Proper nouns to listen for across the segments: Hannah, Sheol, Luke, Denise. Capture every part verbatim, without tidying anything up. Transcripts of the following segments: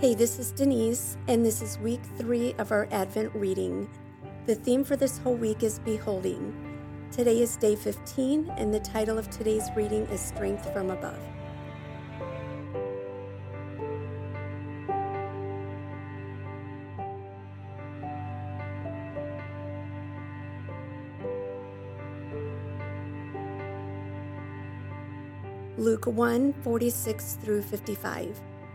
Hey, this is Denise, and this is week three of our Advent reading. The theme for this whole week is Beholding. Today is day fifteen, and the title of today's reading is Strength from Above. Luke one forty-six through fifty-five.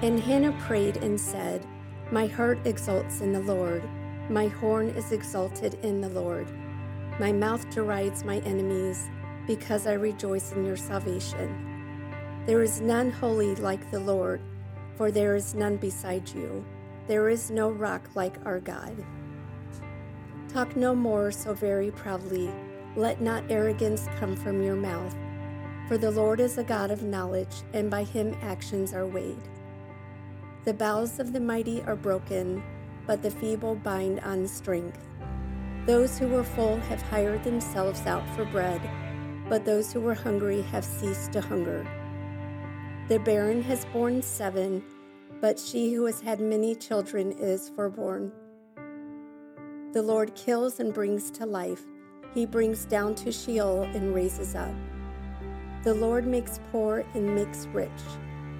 And Hannah prayed and said, My heart exults in the Lord, my horn is exalted in the Lord. My mouth derides my enemies, because I rejoice in your salvation. There is none holy like the Lord, for there is none beside you. There is no rock like our God. Talk no more so very proudly, let not arrogance come from your mouth. For the Lord is a God of knowledge, and by him actions are weighed. The bowels of the mighty are broken, but the feeble bind on strength. Those who were full have hired themselves out for bread, but those who were hungry have ceased to hunger. The barren has borne seven, but she who has had many children is forborne. The Lord kills and brings to life. He brings down to Sheol and raises up. The Lord makes poor and makes rich.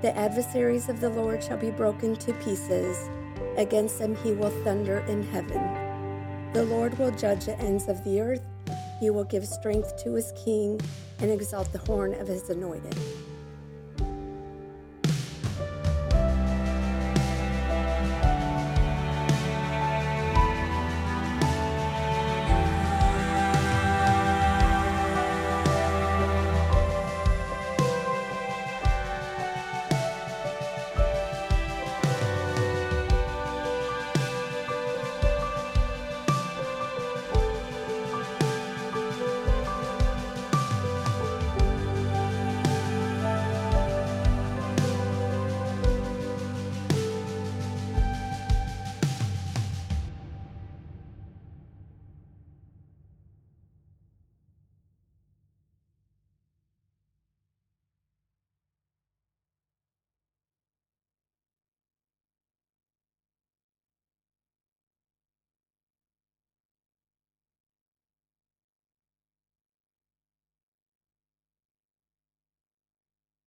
The adversaries of the Lord shall be broken to pieces. Against them he will thunder in heaven. The Lord will judge the ends of the earth. He will give strength to his king and exalt the horn of his anointed.